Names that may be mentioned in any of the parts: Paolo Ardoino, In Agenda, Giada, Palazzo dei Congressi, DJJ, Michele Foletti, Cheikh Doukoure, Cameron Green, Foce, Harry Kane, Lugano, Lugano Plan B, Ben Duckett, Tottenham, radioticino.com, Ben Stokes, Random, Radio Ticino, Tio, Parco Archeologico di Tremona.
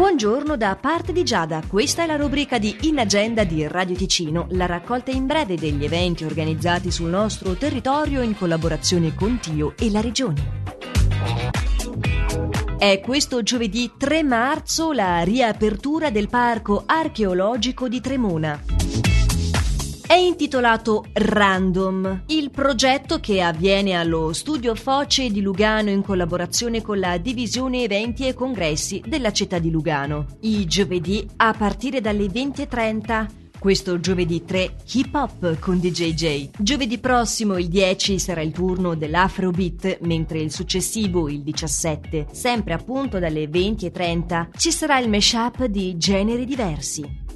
Buongiorno da parte di Giada, questa è la rubrica di In Agenda di Radio Ticino, la raccolta in breve degli eventi organizzati sul nostro territorio in collaborazione con Tio e la Regione. È questo giovedì 3 marzo la riapertura del Parco Archeologico di Tremona. È intitolato Random, il progetto che avviene allo studio Foce di Lugano in collaborazione con la divisione eventi e congressi della città di Lugano. I giovedì a partire dalle 20:30. Questo giovedì 3 hip hop con DJJ. Giovedì prossimo il 10 sarà il turno dell'Afrobeat, mentre il successivo, il 17, sempre appunto dalle 20:30, ci sarà il mashup di generi diversi.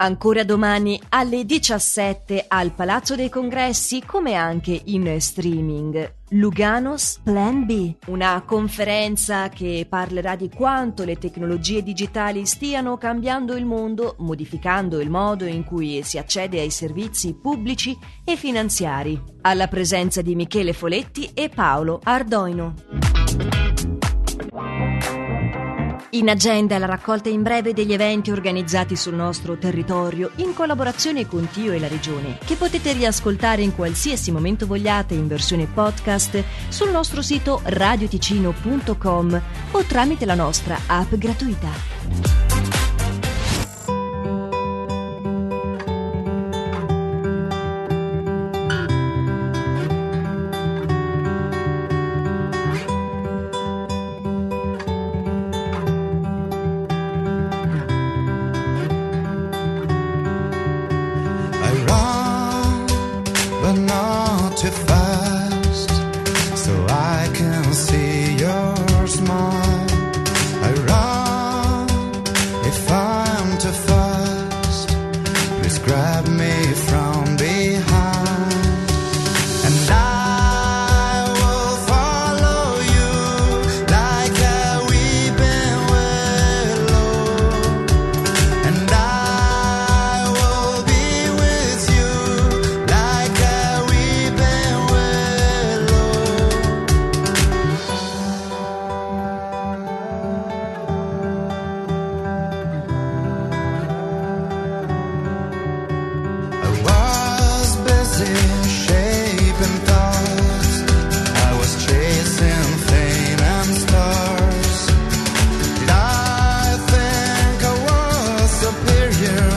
Ancora domani alle 17 al Palazzo dei Congressi, come anche in streaming, Lugano Plan B, una conferenza che parlerà di quanto le tecnologie digitali stiano cambiando il mondo, modificando il modo in cui si accede ai servizi pubblici e finanziari. Alla presenza di Michele Foletti e Paolo Ardoino. In agenda la raccolta in breve degli eventi organizzati sul nostro territorio in collaborazione con Tio e la Regione, che potete riascoltare in qualsiasi momento vogliate in versione podcast sul nostro sito radioticino.com o tramite la nostra app gratuita. Too fast, so I can see your smile. I run if I'm too fast. Please grab me from behind, and I will follow you like a weeping willow, and I will be with you like a shaping thoughts. I was chasing fame and stars. Did I think I was superior?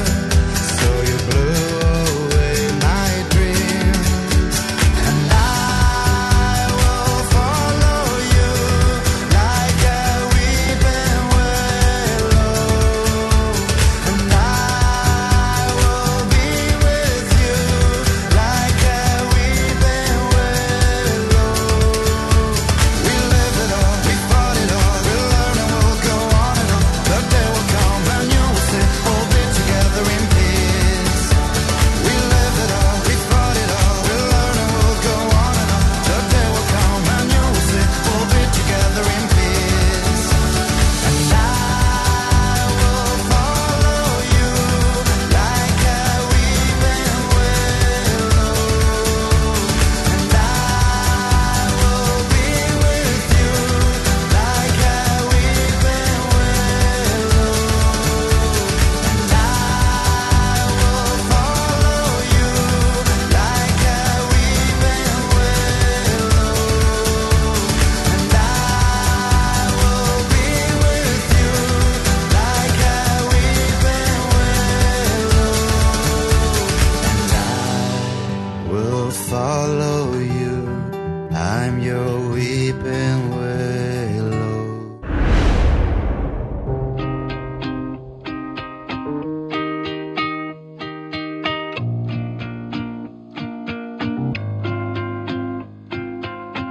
So you blew away my dream, and I will follow you like a weeping willow, and I will be with you like a weeping willow. We live it all, we fought it all, we learn and we'll go on and on. The day will come and you will see, we'll be together in peace. We live it all, we fought it all, we learn and we'll go on and on. The day will come and you will see, we'll be together in peace. And I will follow you like a weeping willow, and I will be with you like a weeping willow, and I will follow you like a weeping willow, and I will be with you like a weeping willow, and I will follow you. I'm your weeping willow.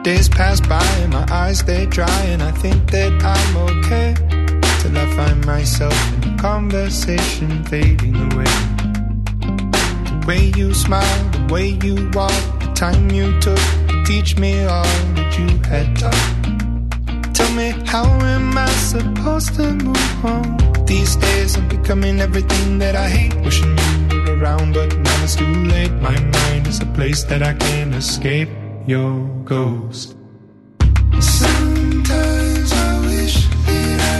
Days pass by and my eyes they dry, and I think that I'm okay, till I find myself in conversation fading away. The way you smile, the way you walk, the time you took to teach me all that you had taught. Tell me, how am I supposed to move on? These days I'm becoming everything that I hate, wishing you were around, but now it's too late. My mind is a place that I can't escape your ghost. Sometimes I wish that I